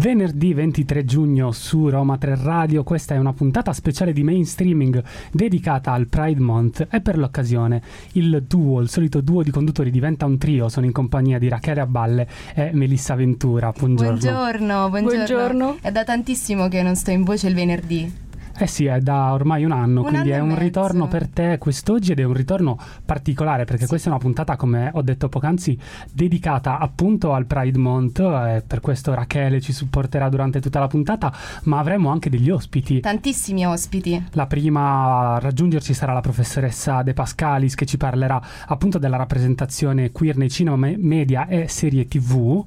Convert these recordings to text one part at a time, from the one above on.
Venerdì 23 giugno su Roma 3 Radio, questa è una puntata speciale di Mainstreaming dedicata al Pride Month e per l'occasione il duo, il solito duo di conduttori diventa un trio, sono in compagnia di Rachele Abballe e Melissa Ventura. Buongiorno. Buongiorno. È da tantissimo che non sto in voce il venerdì. Eh sì, è da ormai un anno, quindi è un ritorno per te quest'oggi ed è un ritorno particolare perché questa è una puntata, come ho detto poc'anzi, dedicata appunto al Pride Month, per questo Rachele ci supporterà durante tutta la puntata, ma avremo anche degli ospiti. Tantissimi ospiti. La prima a raggiungerci sarà la professoressa De Pascalis, che ci parlerà appunto della rappresentazione queer nei cinema, media e serie TV.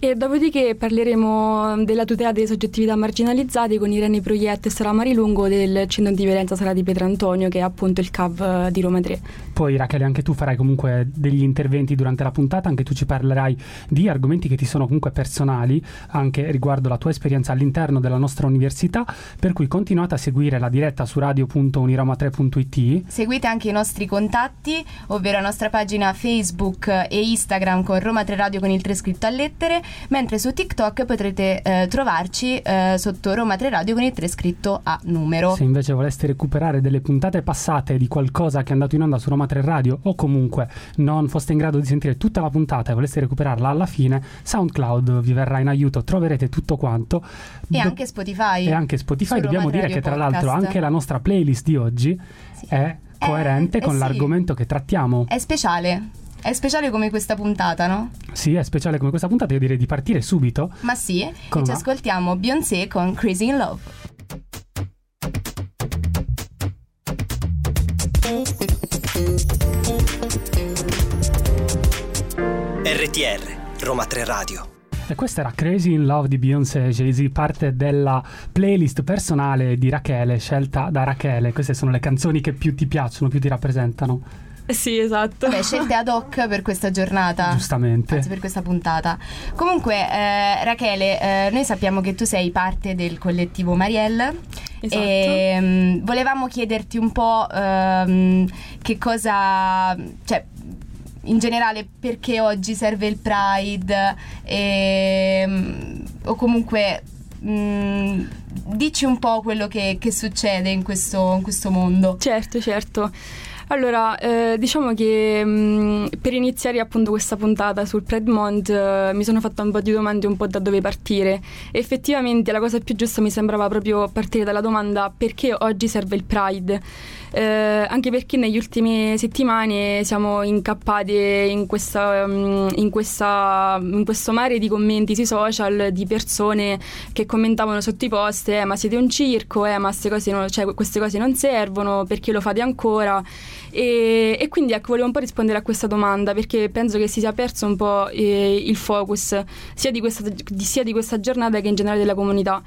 E dopodiché parleremo della tutela delle soggettività marginalizzate con Irene Proietta e Sara Marilungo del Centro Antiviolenza Sara di Pietrantonio, che è appunto il CAV di Roma 3. Poi Rachele, anche tu farai comunque degli interventi durante la puntata, anche tu ci parlerai di argomenti che ti sono comunque personali, anche riguardo la tua esperienza all'interno della nostra università, per cui continuate a seguire la diretta su radio.uniroma3.it. Seguite anche i nostri contatti, ovvero la nostra pagina Facebook e Instagram con Roma 3 Radio con il 3 scritto a lettere, mentre su TikTok potrete trovarci sotto Roma 3 Radio con il 3 scritto a numero. Se invece voleste recuperare delle puntate passate di qualcosa che è andato in onda su Roma 3 Radio, o comunque non foste in grado di sentire tutta la puntata e voleste recuperarla alla fine, SoundCloud vi verrà in aiuto, troverete tutto quanto. E anche Spotify. E anche Spotify, dobbiamo dire che tra l'altro anche la nostra playlist di oggi è coerente con l'argomento che trattiamo. È speciale. È speciale come questa puntata, no? Sì, è speciale come questa puntata, io direi di partire subito. Ma sì, e ci ascoltiamo Beyoncé con Crazy in Love. RTR, Roma 3 Radio. E questa era Crazy in Love di Beyoncé e Jay-Z, parte della playlist personale di Rachele, scelta da Rachele. Queste sono le canzoni che più ti piacciono, più ti rappresentano. Sì, esatto. Beh, scelte ad hoc per questa giornata. Giustamente. Anzi, per questa puntata. Comunque, Rachele, noi sappiamo che tu sei parte del collettivo Marielle. Esatto. E volevamo chiederti un po' che cosa, cioè, in generale, perché oggi serve il Pride o comunque dici un po' quello che succede in questo mondo. Certo. Allora, diciamo che per iniziare appunto questa puntata sul Pride Month mi sono fatta un po' di domande, un po' da dove partire. Effettivamente la cosa più giusta mi sembrava proprio partire dalla domanda: perché oggi serve il Pride? Anche perché negli ultime settimane siamo incappate in questo mare di commenti sui social di persone che commentavano sotto i post: ma siete un circo, ma queste cose non servono, perché lo fate ancora? E quindi ecco, volevo un po' rispondere a questa domanda, perché penso che si sia perso un po' il focus sia di questa giornata che in generale della comunità.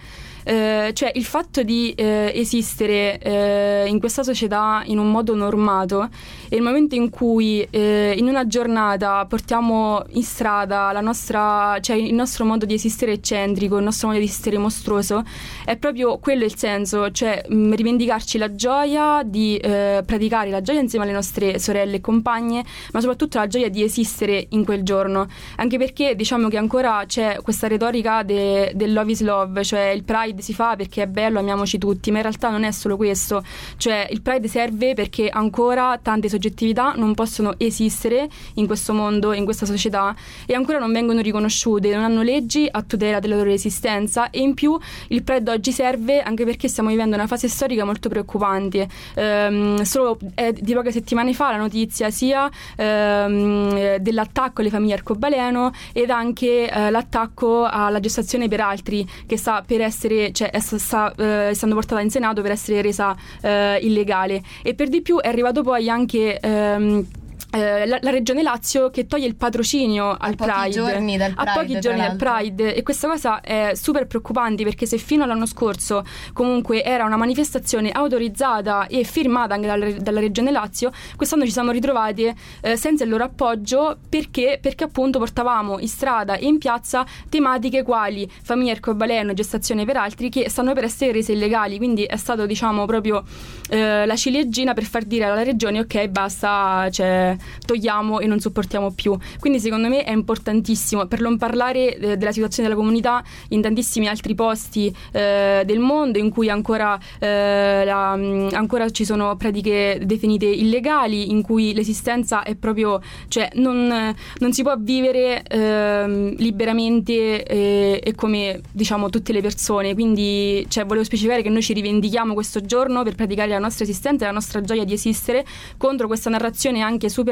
Cioè il fatto di esistere in questa società in un modo normato, e il momento in cui in una giornata portiamo in strada il nostro modo di esistere eccentrico, il nostro modo di esistere mostruoso, è proprio quello il senso, cioè rivendicarci la gioia di praticare la gioia insieme alle nostre sorelle e compagne, ma soprattutto la gioia di esistere in quel giorno, anche perché diciamo che ancora c'è questa retorica del love is love, cioè il Pride si fa perché è bello, amiamoci tutti, ma in realtà non è solo questo, cioè il Pride serve perché ancora tante soggettività non possono esistere in questo mondo, in questa società, e ancora non vengono riconosciute, non hanno leggi a tutela della loro esistenza. E in più il Pride oggi serve anche perché stiamo vivendo una fase storica molto preoccupante. Solo di poche settimane fa la notizia sia dell'attacco alle famiglie arcobaleno ed anche l'attacco alla gestazione per altri, che sta per essere, cioè sta essendo portata in Senato per essere resa illegale, e per di più è arrivato poi anche la regione Lazio che toglie il patrocinio al Pride, a pochi giorni dal Pride, e questa cosa è super preoccupante, perché se fino all'anno scorso comunque era una manifestazione autorizzata e firmata anche dalla regione Lazio, quest'anno ci siamo ritrovati senza il loro appoggio, perché appunto portavamo in strada e in piazza tematiche quali famiglia arcobaleno, gestazione per altri, che stanno per essere rese illegali. Quindi è stato, diciamo, proprio la ciliegina per far dire alla regione: ok, basta, cioè togliamo e non sopportiamo più. Quindi secondo me è importantissimo, per non parlare della situazione della comunità in tantissimi altri posti del mondo in cui ancora ci sono pratiche definite illegali, in cui l'esistenza è proprio, cioè non si può vivere liberamente e come, diciamo, tutte le persone. Quindi, cioè, volevo specificare che noi ci rivendichiamo questo giorno per praticare la nostra esistenza e la nostra gioia di esistere contro questa narrazione anche super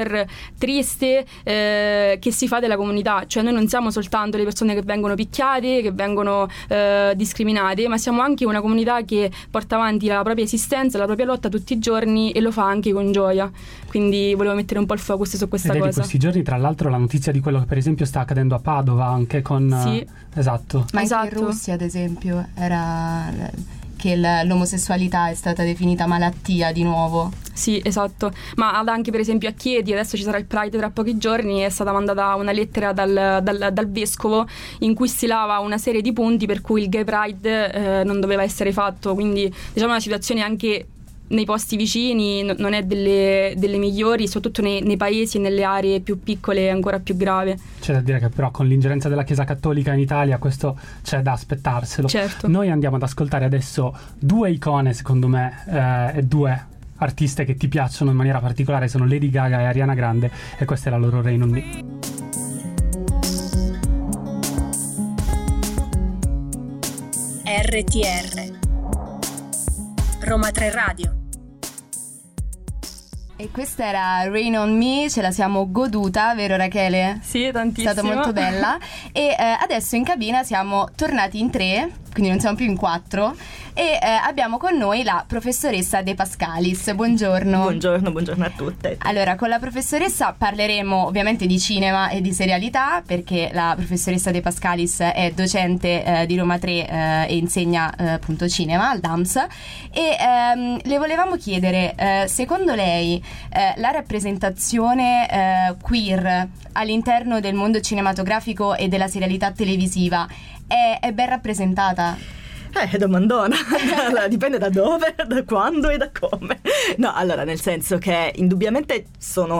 triste che si fa della comunità. Cioè, noi non siamo soltanto le persone che vengono picchiate, che vengono discriminate, ma siamo anche una comunità che porta avanti la propria esistenza, la propria lotta tutti i giorni, e lo fa anche con gioia. Quindi volevo mettere un po' il focus su questa cosa. Di questi giorni, tra l'altro, la notizia di quello che per esempio sta accadendo a Padova, anche con sì. Esatto. Ma esatto. Anche in Russia, ad esempio, era che l'omosessualità è stata definita malattia di nuovo. Sì, esatto. Ma anche per esempio a Chieti adesso ci sarà il Pride tra pochi giorni, è stata mandata una lettera dal vescovo in cui stilava una serie di punti per cui il gay Pride non doveva essere fatto. Quindi, diciamo, una situazione anche nei posti vicini non è delle migliori, soprattutto nei paesi e nelle aree più piccole è ancora più grave. C'è da dire che però con l'ingerenza della Chiesa Cattolica in Italia questo c'è da aspettarselo. Certo. Noi andiamo ad ascoltare adesso due icone, secondo me, e due artiste che ti piacciono in maniera particolare, sono Lady Gaga e Ariana Grande, e questa è la loro Rain on Me. RTR Roma 3 Radio. E questa era Rain on Me, ce la siamo goduta, vero Rachele? Sì, tantissimo. È stata molto bella. E adesso in cabina siamo tornati in tre, quindi non siamo più in quattro, e abbiamo con noi la professoressa De Pascalis. Buongiorno. Buongiorno a tutte. Allora, con la professoressa parleremo ovviamente di cinema e di serialità, perché la professoressa De Pascalis è docente di Roma 3 e insegna appunto cinema al DAMS, e le volevamo chiedere, secondo lei la rappresentazione queer all'interno del mondo cinematografico e della serialità televisiva è ben rappresentata? Domandona. Allora, dipende da dove, da quando e da come. No, allora, nel senso che indubbiamente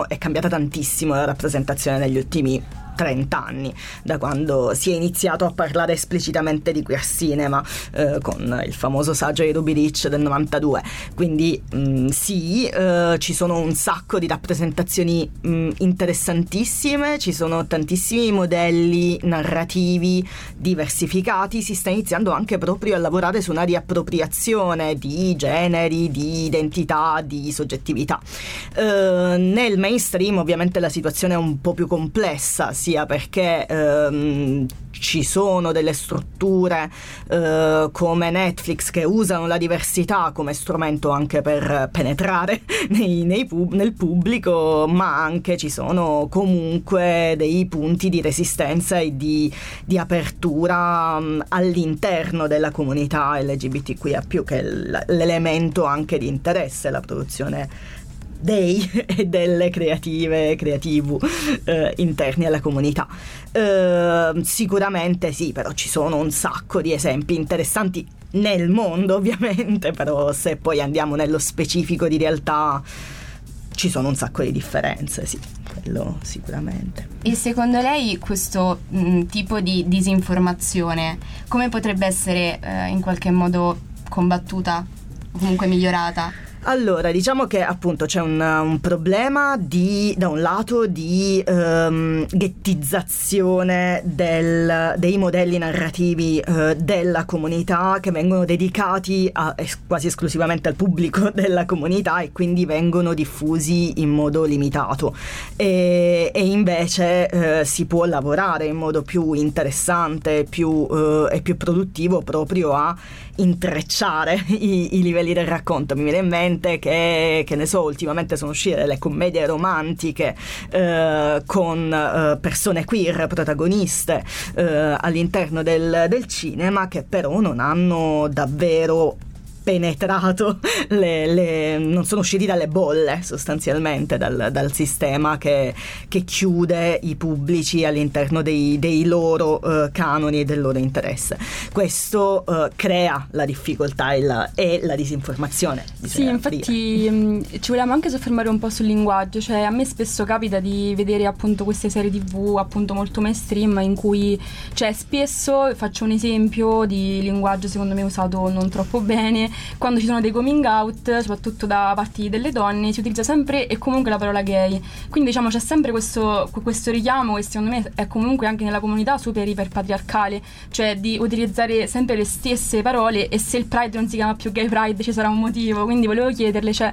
è cambiata tantissimo la rappresentazione negli ultimi 30 anni, da quando si è iniziato a parlare esplicitamente di queer cinema con il famoso saggio di Ruby Rich del 92. Quindi ci sono un sacco di rappresentazioni interessantissime, ci sono tantissimi modelli narrativi diversificati, si sta iniziando anche proprio a lavorare su una riappropriazione di generi, di identità, di soggettività. Nel mainstream ovviamente la situazione è un po' più complessa, sia perché ci sono delle strutture come Netflix che usano la diversità come strumento anche per penetrare nel pubblico, ma anche ci sono comunque dei punti di resistenza e di apertura all'interno della comunità LGBTQIA+, che è l'elemento anche di interesse, la produzione dei e delle creativi interni alla comunità. Sicuramente sì, però ci sono un sacco di esempi interessanti nel mondo, ovviamente, però se poi andiamo nello specifico di realtà ci sono un sacco di differenze, sì, quello sicuramente. E secondo lei questo tipo di disinformazione come potrebbe essere in qualche modo combattuta o comunque migliorata? Allora, diciamo che appunto c'è un problema da un lato di ghettizzazione dei modelli narrativi della comunità, che vengono dedicati quasi esclusivamente al pubblico della comunità e quindi vengono diffusi in modo limitato, e invece si può lavorare in modo più interessante e più produttivo proprio a intrecciare i livelli del racconto. Mi viene in mente gente che ne so, ultimamente sono uscite le commedie romantiche con persone queer protagoniste all'interno del cinema, che però non hanno davvero penetrato non sono usciti dalle bolle sostanzialmente, dal sistema che chiude i pubblici all'interno dei loro canoni e del loro interesse. Questo crea la difficoltà e la disinformazione. Sì, infatti ci volevamo anche soffermare un po' sul linguaggio, cioè a me spesso capita di vedere appunto queste serie TV appunto molto mainstream in cui, cioè spesso, faccio un esempio di linguaggio secondo me usato non troppo bene, quando ci sono dei coming out, soprattutto da parte delle donne, si utilizza sempre e comunque la parola gay, quindi diciamo c'è sempre questo richiamo che secondo me è comunque anche nella comunità super iperpatriarcale, cioè di utilizzare sempre le stesse parole, e se il Pride non si chiama più Gay Pride ci sarà un motivo, quindi volevo chiederle, cioè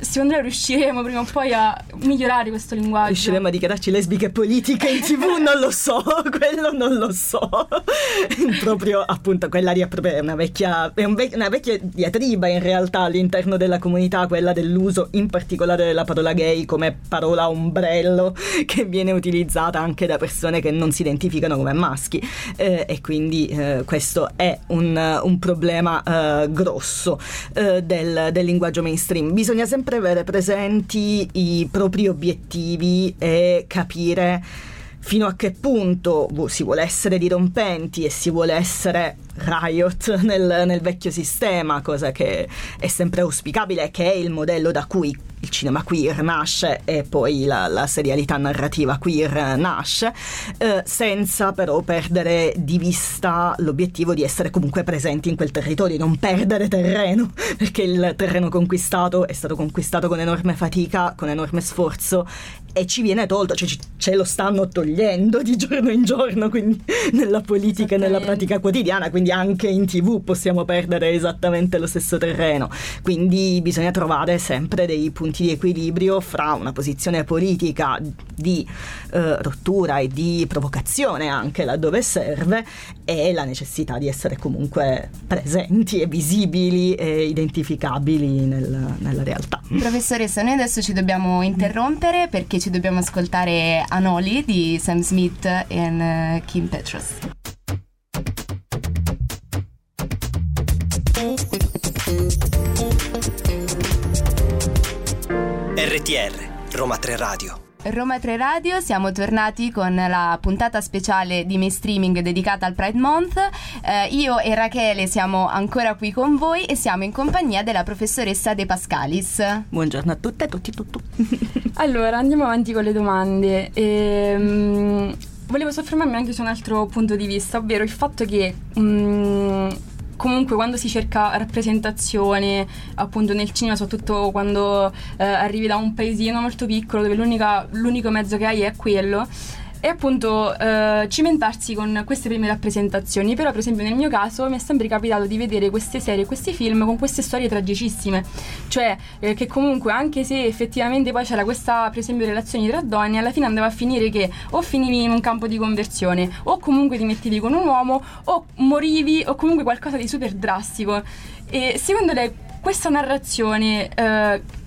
secondo me riusciremo prima o poi a migliorare questo linguaggio? Riusciremo a dichiararci lesbiche politiche in TV? Non lo so, quello non lo so. Proprio appunto quella è proprio una vecchia diatriba in realtà all'interno della comunità, quella dell'uso in particolare della parola gay come parola ombrello, che viene utilizzata anche da persone che non si identificano come maschi, e quindi questo è un problema grosso del linguaggio mainstream. Bisogna sempre avere presenti i propri obiettivi e capire fino a che punto si vuole essere dirompenti e si vuole essere riot nel vecchio sistema, cosa che è sempre auspicabile, che è il modello da cui il cinema queer nasce e poi la serialità narrativa queer nasce, senza però perdere di vista l'obiettivo di essere comunque presenti in quel territorio, non perdere terreno, perché il terreno conquistato è stato conquistato con enorme fatica, con enorme sforzo, e ci viene tolto, cioè ce lo stanno togliendo di giorno in giorno, quindi nella politica e nella pratica quotidiana, quindi anche in TV possiamo perdere esattamente lo stesso terreno. Quindi bisogna trovare sempre dei punti di equilibrio fra una posizione politica di rottura e di provocazione anche laddove serve, e la necessità di essere comunque presenti e visibili e identificabili nella realtà. Professoressa, noi adesso ci dobbiamo interrompere perché ci dobbiamo ascoltare Anoli di Sam Smith e Kim Petras. RTR, Roma 3 Radio. Roma 3 Radio, siamo tornati con la puntata speciale di mainstreaming dedicata al Pride Month. Io e Rachele siamo ancora qui con voi e siamo in compagnia della professoressa De Pascalis. Buongiorno a tutte e tutti. Allora, andiamo avanti con le domande. Volevo soffermarmi anche su un altro punto di vista, ovvero il fatto che comunque quando si cerca rappresentazione appunto nel cinema, soprattutto quando arrivi da un paesino molto piccolo dove l'unico mezzo che hai è quello, e appunto cimentarsi con queste prime rappresentazioni. Però per esempio nel mio caso mi è sempre capitato di vedere queste serie, questi film con queste storie tragicissime, cioè che comunque anche se effettivamente poi c'era questa per esempio relazione tra donne, alla fine andava a finire che o finivi in un campo di conversione, o comunque ti mettevi con un uomo, o morivi, o comunque qualcosa di super drastico. E secondo lei questa narrazione,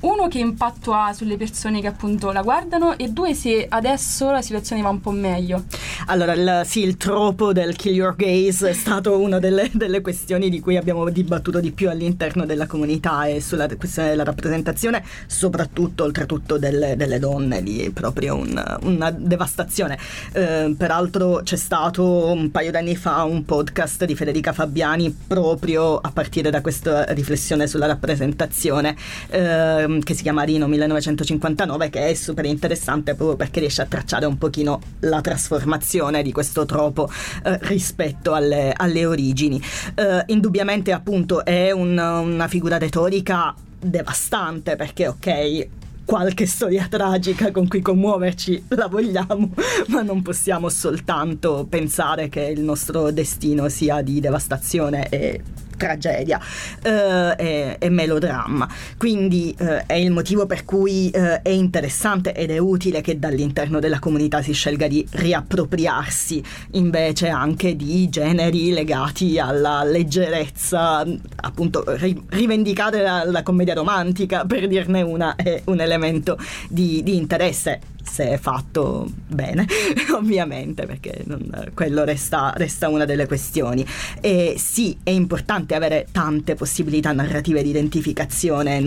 uno, che impatto ha sulle persone che appunto la guardano, e due, se adesso la situazione va un po' meglio? Allora, il tropo del kill your gays è stato una delle questioni di cui abbiamo dibattuto di più all'interno della comunità, e sulla questione della rappresentazione, soprattutto, oltretutto, delle donne, di proprio una devastazione. Peraltro c'è stato un paio d'anni fa un podcast di Federica Fabbiani proprio a partire da questa riflessione sulla rappresentazione, che si chiama Rino 1959, che è super interessante proprio perché riesce a tracciare un pochino la trasformazione di questo tropo rispetto alle origini. Indubbiamente appunto è una figura retorica devastante, perché ok, qualche storia tragica con cui commuoverci la vogliamo, ma non possiamo soltanto pensare che il nostro destino sia di devastazione e tragedia e melodramma. Quindi è il motivo per cui è interessante ed è utile che dall'interno della comunità si scelga di riappropriarsi invece anche di generi legati alla leggerezza, appunto rivendicare la commedia romantica, per dirne una, è un elemento di interesse, se è fatto bene ovviamente, perché quello resta una delle questioni. E sì, è importante avere tante possibilità narrative di identificazione e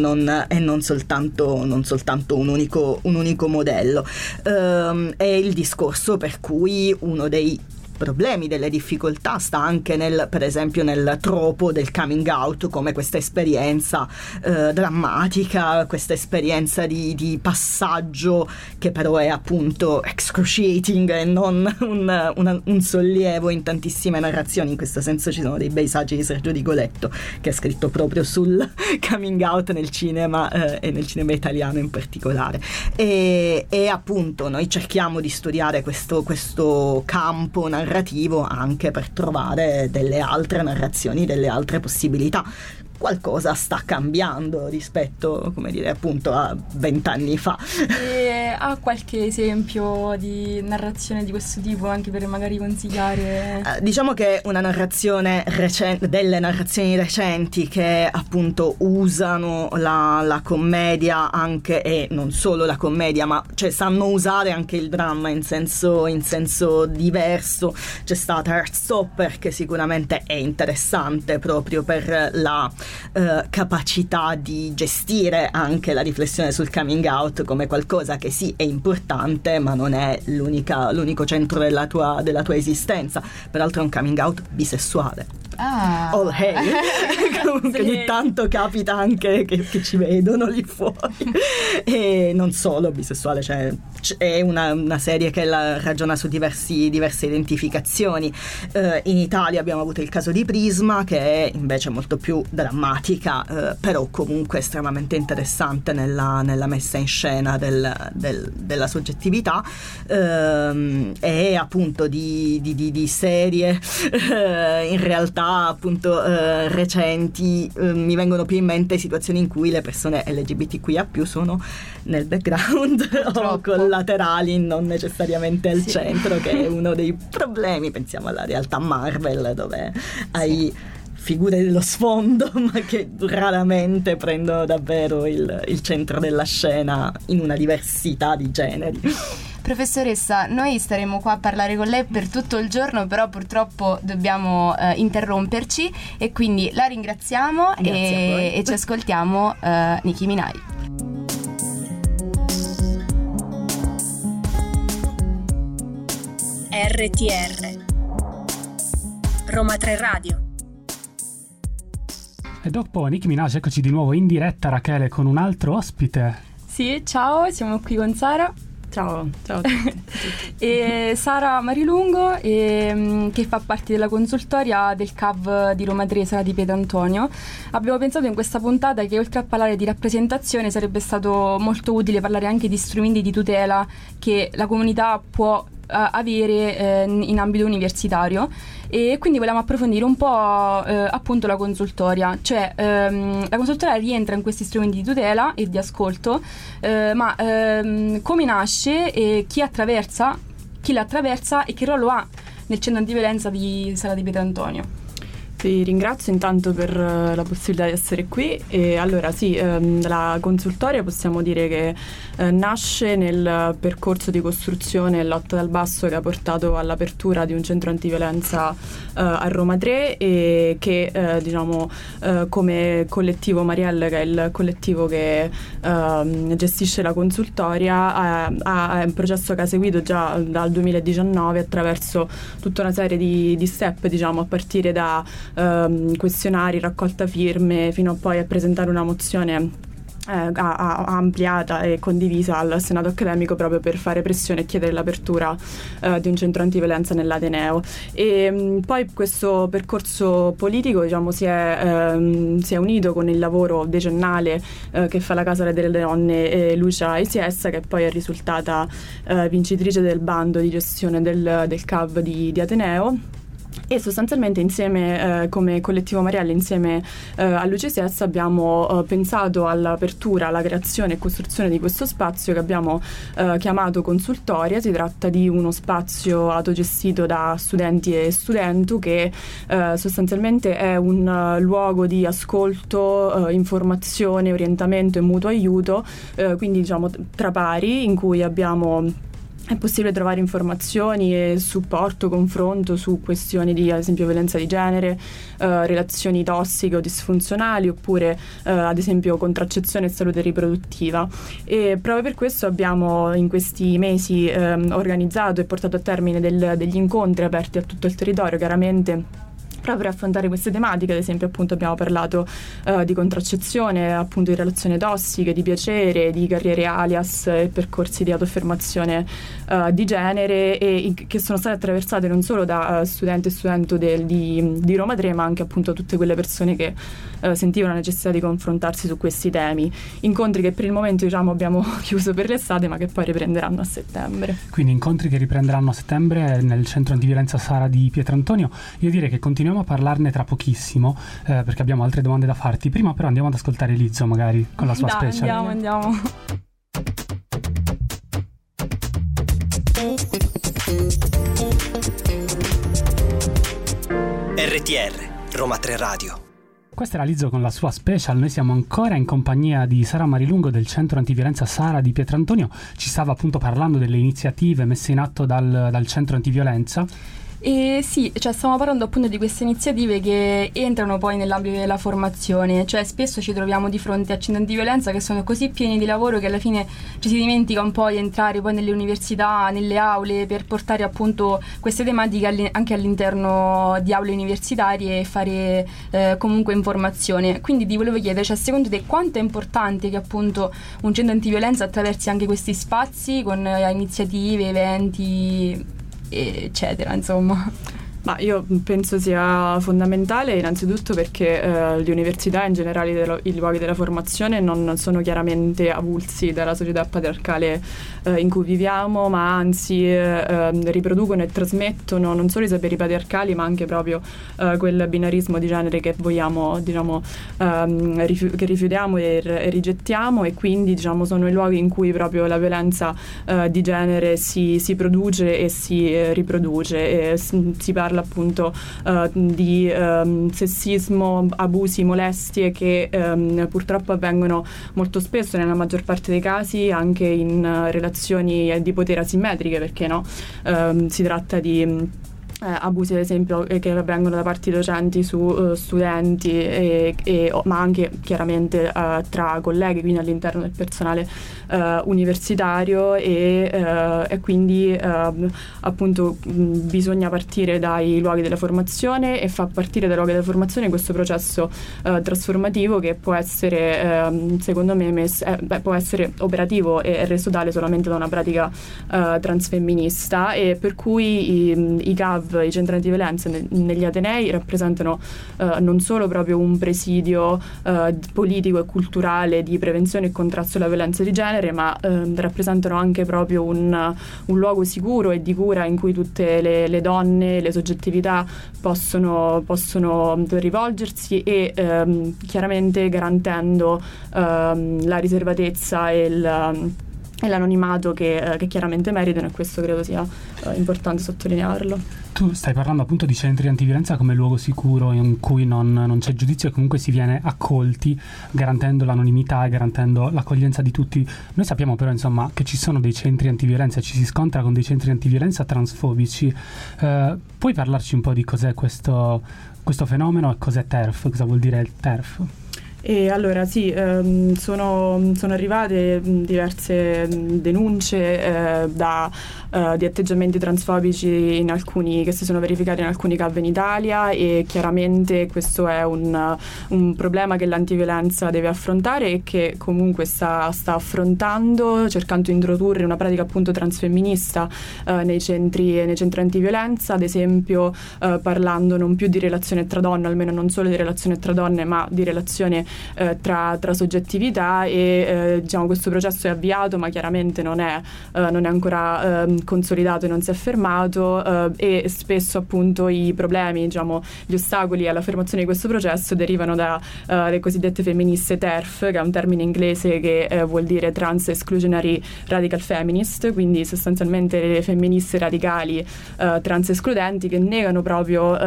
non soltanto un unico modello. È il discorso per cui uno dei problemi, delle difficoltà sta anche per esempio nel troppo del coming out come questa esperienza drammatica, questa esperienza di passaggio che però è appunto excruciating e non un sollievo in tantissime narrazioni. In questo senso ci sono dei bei saggi di Sergio Rigoletto, che ha scritto proprio sul coming out nel cinema e nel cinema italiano in particolare, e appunto noi cerchiamo di studiare questo campo narrativo anche per trovare delle altre narrazioni, delle altre possibilità. Qualcosa sta cambiando rispetto, come dire, appunto a 20 anni fa. E ha qualche esempio di narrazione di questo tipo anche per magari consigliare? Diciamo che una narrazione delle narrazioni recenti che appunto usano la commedia anche, e non solo la commedia, ma cioè sanno usare anche il dramma in senso diverso. C'è stata Heartstopper, che sicuramente è interessante proprio per la capacità di gestire anche la riflessione sul coming out come qualcosa che sì è importante, ma non è l'unico centro della tua esistenza. Peraltro è un coming out bisessuale. All hail. Comunque sì. Ogni tanto capita anche che ci vedono lì fuori. E non solo bisessuale, cioè è una serie che ragiona su diverse identificazioni. In Italia abbiamo avuto il caso di Prisma, che è invece molto più drammatica, però comunque estremamente interessante nella messa in scena della soggettività, e appunto di serie in realtà appunto recenti. Mi vengono più in mente situazioni in cui le persone LGBTQIA+ sono nel background o collaterali, non necessariamente al centro, che è uno dei problemi. Pensiamo alla realtà Marvel, dove hai figure dello sfondo ma che raramente prendono davvero il centro della scena, in una diversità di generi. Professoressa, noi staremo qua a parlare con lei per tutto il giorno, però purtroppo dobbiamo interromperci, e quindi la ringraziamo e ci ascoltiamo Nicki Minaj. RTR Roma 3 Radio. E dopo Nicki Minaj, eccoci di nuovo in diretta, Rachele, con un altro ospite. Sì, ciao, siamo qui con Sara. Ciao a tutti. E Sara Marilungo, che fa parte della consultoria del CAV di Roma 3 Sala di Pietantonio. Abbiamo pensato in questa puntata che, oltre a parlare di rappresentazione, sarebbe stato molto utile parlare anche di strumenti di tutela che la comunità può avere in ambito universitario, e quindi volevamo approfondire un po' appunto la consultoria, cioè la consultoria rientra in questi strumenti di tutela e di ascolto, ma come nasce e chi la attraversa e che ruolo ha nel centro antiviolenza di Sala di Pietantonio. Ti ringrazio intanto per la possibilità di essere qui. E allora sì, la consultoria possiamo dire che nasce nel percorso di costruzione e lotta dal basso che ha portato all'apertura di un centro antiviolenza a Roma 3, e che come collettivo Marielle, che è il collettivo che gestisce la consultoria, è un processo che ha seguito già dal 2019 attraverso tutta una serie di step, a partire da questionari, raccolta firme, fino a poi a presentare una mozione ampliata e condivisa al Senato accademico, proprio per fare pressione e chiedere l'apertura di un centro antiviolenza nell'Ateneo. E poi questo percorso politico si è unito con il lavoro decennale che fa la Casa delle Donne Lucia Isiessa, che poi è risultata vincitrice del bando di gestione del CAV di Ateneo. e sostanzialmente insieme come collettivo Marielle, insieme a Luce Sessa, abbiamo pensato all'apertura, alla creazione e costruzione di questo spazio che abbiamo chiamato Consultoria. Si tratta di uno spazio autogestito da studenti e studentu che sostanzialmente è un luogo di ascolto, informazione, orientamento e mutuo aiuto, quindi diciamo tra pari, in cui abbiamo... È possibile trovare informazioni e supporto, confronto su questioni di, ad esempio, violenza di genere, relazioni tossiche o disfunzionali, oppure ad esempio contraccezione e salute riproduttiva. E proprio per questo abbiamo in questi mesi organizzato e portato a termine degli incontri aperti a tutto il territorio, chiaramente, proprio per affrontare queste tematiche. Ad esempio, appunto, abbiamo parlato di contraccezione, appunto di relazioni tossiche, di piacere, di carriere alias e percorsi di autoaffermazione di genere, e che sono state attraversate non solo da studenti e studenti di Roma 3, ma anche appunto tutte quelle persone che sentivano la necessità di confrontarsi su questi temi. Incontri che per il momento, diciamo, abbiamo chiuso per l'estate, ma che poi riprenderanno a settembre. Quindi incontri che riprenderanno a settembre nel centro antiviolenza Sara di Pietrantonio. Io direi che continuiamo a parlarne tra pochissimo, perché abbiamo altre domande da farti. Prima però andiamo ad ascoltare Lizzo, magari con la sua special. Andiamo. RTR Roma 3 Radio. Questa era Lizzo con la sua special. Noi siamo ancora in compagnia di Sara Marilungo del centro antiviolenza Sara di Pietrantonio. Ci stava appunto parlando delle iniziative messe in atto dal centro antiviolenza. E sì, cioè stiamo parlando appunto di queste iniziative che entrano poi nell'ambito della formazione, cioè spesso ci troviamo di fronte a centri antiviolenza che sono così pieni di lavoro che alla fine ci si dimentica un po' di entrare poi nelle università, nelle aule, per portare appunto queste tematiche anche all'interno di aule universitarie e fare comunque informazione. Quindi ti volevo chiedere, cioè secondo te quanto è importante che appunto un centro antiviolenza attraversi anche questi spazi con iniziative, eventi, eccetera, insomma? Ma io penso sia fondamentale innanzitutto perché le università in generale, i luoghi della formazione, non sono chiaramente avulsi dalla società patriarcale in cui viviamo, ma anzi riproducono e trasmettono non solo i saperi patriarcali, ma anche proprio quel binarismo di genere che vogliamo, diciamo, che rifiutiamo e rigettiamo, e quindi, diciamo, sono i luoghi in cui proprio la violenza di genere si produce e si riproduce. Si parla appunto di sessismo, abusi, molestie che purtroppo avvengono molto spesso, nella maggior parte dei casi anche in relazioni di potere asimmetriche, perché no? Si tratta di abusi, ad esempio, che avvengono da parte di docenti su studenti, ma anche chiaramente tra colleghi, quindi all'interno del personale universitario, e quindi appunto bisogna partire dai luoghi della formazione e fa partire dai luoghi della formazione questo processo trasformativo che può essere, secondo me, può essere operativo e reso tale solamente da una pratica transfemminista, e per cui i CAV, i centri antiviolenza negli Atenei rappresentano non solo proprio un presidio politico e culturale di prevenzione e contrasto alla violenza di genere, ma rappresentano anche proprio un luogo sicuro e di cura in cui tutte le donne, le soggettività possono rivolgersi, e chiaramente garantendo la riservatezza e l'anonimato che chiaramente meritano, e questo credo sia importante sottolinearlo. Tu stai parlando appunto di centri antiviolenza come luogo sicuro in cui non c'è giudizio e comunque si viene accolti, garantendo l'anonimità e garantendo l'accoglienza di tutti. Noi sappiamo però, insomma, che ci sono dei centri antiviolenza, ci si scontra con dei centri antiviolenza transfobici. Puoi parlarci un po' di cos'è questo fenomeno e cos'è TERF? Cosa vuol dire il TERF? E allora sì, sono arrivate diverse denunce di atteggiamenti transfobici che si sono verificati in alcuni CAV in Italia, e chiaramente questo è un problema che l'antiviolenza deve affrontare e che comunque sta affrontando, cercando di introdurre una pratica appunto transfemminista nei centri antiviolenza, ad esempio parlando non più di relazione tra donne, almeno non solo di relazione tra donne, ma di relazione tra soggettività, e diciamo questo processo è avviato, ma chiaramente non è ancora consolidato e non si è fermato, e spesso appunto i problemi, diciamo gli ostacoli all'affermazione di questo processo derivano da le cosiddette femministe TERF, che è un termine inglese che vuol dire Trans Exclusionary Radical Feminist, quindi sostanzialmente le femministe radicali trans escludenti, che negano proprio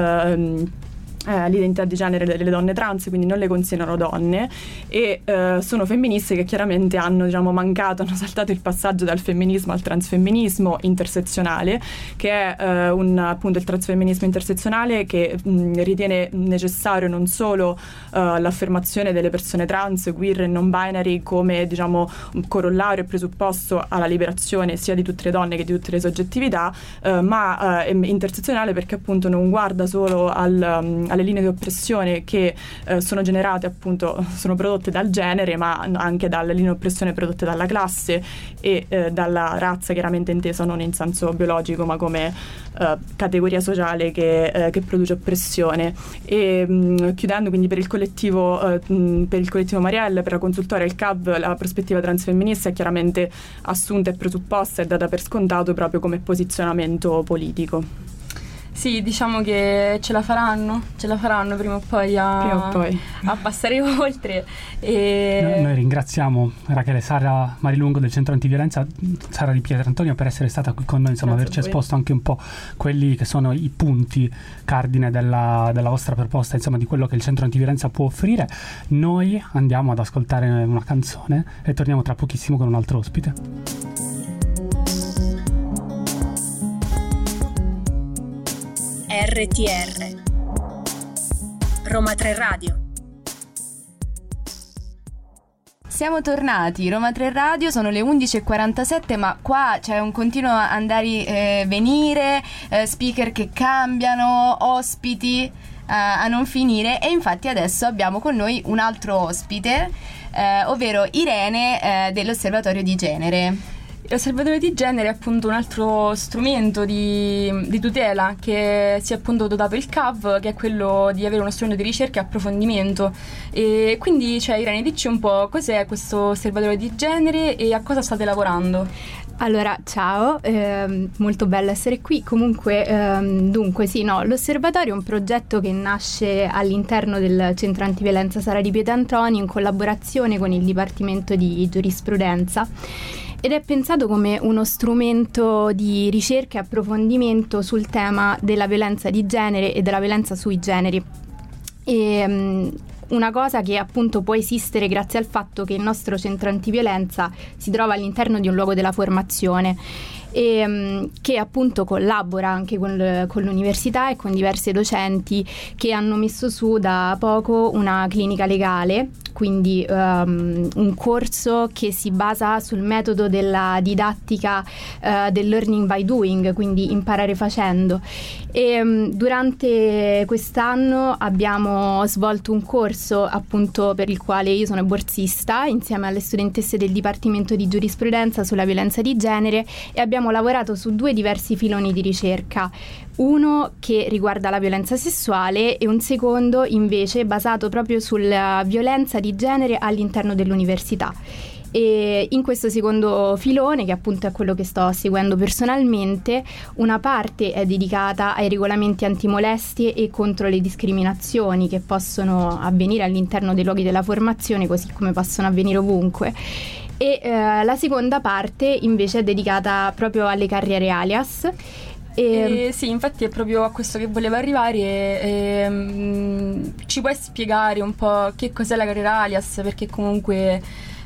l'identità di genere delle donne trans, quindi non le considerano donne, e sono femministe che chiaramente hanno, diciamo, hanno saltato il passaggio dal femminismo al transfemminismo intersezionale, che è appunto il transfemminismo intersezionale che ritiene necessario non solo l'affermazione delle persone trans, queer e non binary come, diciamo, corollario e presupposto alla liberazione sia di tutte le donne che di tutte le soggettività, ma intersezionale perché appunto non guarda solo alle linee di oppressione che sono generate, appunto sono prodotte dal genere, ma anche dalle linee di oppressione prodotte dalla classe e dalla razza, chiaramente intesa non in senso biologico ma come categoria sociale che produce oppressione. E chiudendo quindi per il collettivo Marielle, per la consultoria il CAV, la prospettiva transfemminista è chiaramente assunta e presupposta e data per scontato proprio come posizionamento politico. Sì, diciamo che ce la faranno prima o poi. A passare oltre. E noi ringraziamo Rachele Sara Marilungo del Centro Antiviolenza Sara di Pietrantonio per essere stata qui con noi, insomma, grazie, averci esposto anche un po' quelli che sono i punti cardine della vostra proposta, insomma, di quello che il Centro Antiviolenza può offrire. Noi andiamo ad ascoltare una canzone e torniamo tra pochissimo con un altro ospite. RTR Roma 3 Radio. Siamo tornati, Roma 3 Radio, sono le 11.47, ma qua c'è un continuo andare e venire, speaker che cambiano, ospiti a non finire, e infatti adesso abbiamo con noi un altro ospite, ovvero Irene dell'Osservatorio di Genere. L'osservatorio di genere è appunto un altro strumento di tutela che si è appunto dotato il CAV, che è quello di avere uno strumento di ricerca e approfondimento. E quindi, cioè, Irene, dici un po' cos'è questo osservatorio di genere e a cosa state lavorando? Allora, ciao, molto bello essere qui. Comunque, dunque, sì, no, l'osservatorio è un progetto che nasce all'interno del Centro Antiviolenza Sara di Pietrantonio in collaborazione con il Dipartimento di Giurisprudenza, ed è pensato come uno strumento di ricerca e approfondimento sul tema della violenza di genere e della violenza sui generi. Una cosa che appunto può esistere grazie al fatto che il nostro centro antiviolenza si trova all'interno di un luogo della formazione e che appunto collabora anche con l'università e con diversi docenti che hanno messo su da poco una clinica legale, quindi un corso che si basa sul metodo della didattica del learning by doing, quindi imparare facendo, e durante quest'anno abbiamo svolto un corso appunto per il quale io sono borsista insieme alle studentesse del Dipartimento di Giurisprudenza sulla violenza di genere, e abbiamo lavorato su due diversi filoni di ricerca, uno che riguarda la violenza sessuale e un secondo invece basato proprio sulla violenza di genere all'interno dell'università. E in questo secondo filone, che appunto è quello che sto seguendo personalmente, una parte è dedicata ai regolamenti antimolestie e contro le discriminazioni che possono avvenire all'interno dei luoghi della formazione, così come possono avvenire ovunque, e la seconda parte invece è dedicata proprio alle carriere alias. Sì, infatti è proprio a questo che volevo arrivare. Ci puoi spiegare un po' che cos'è la carriera alias? Perché comunque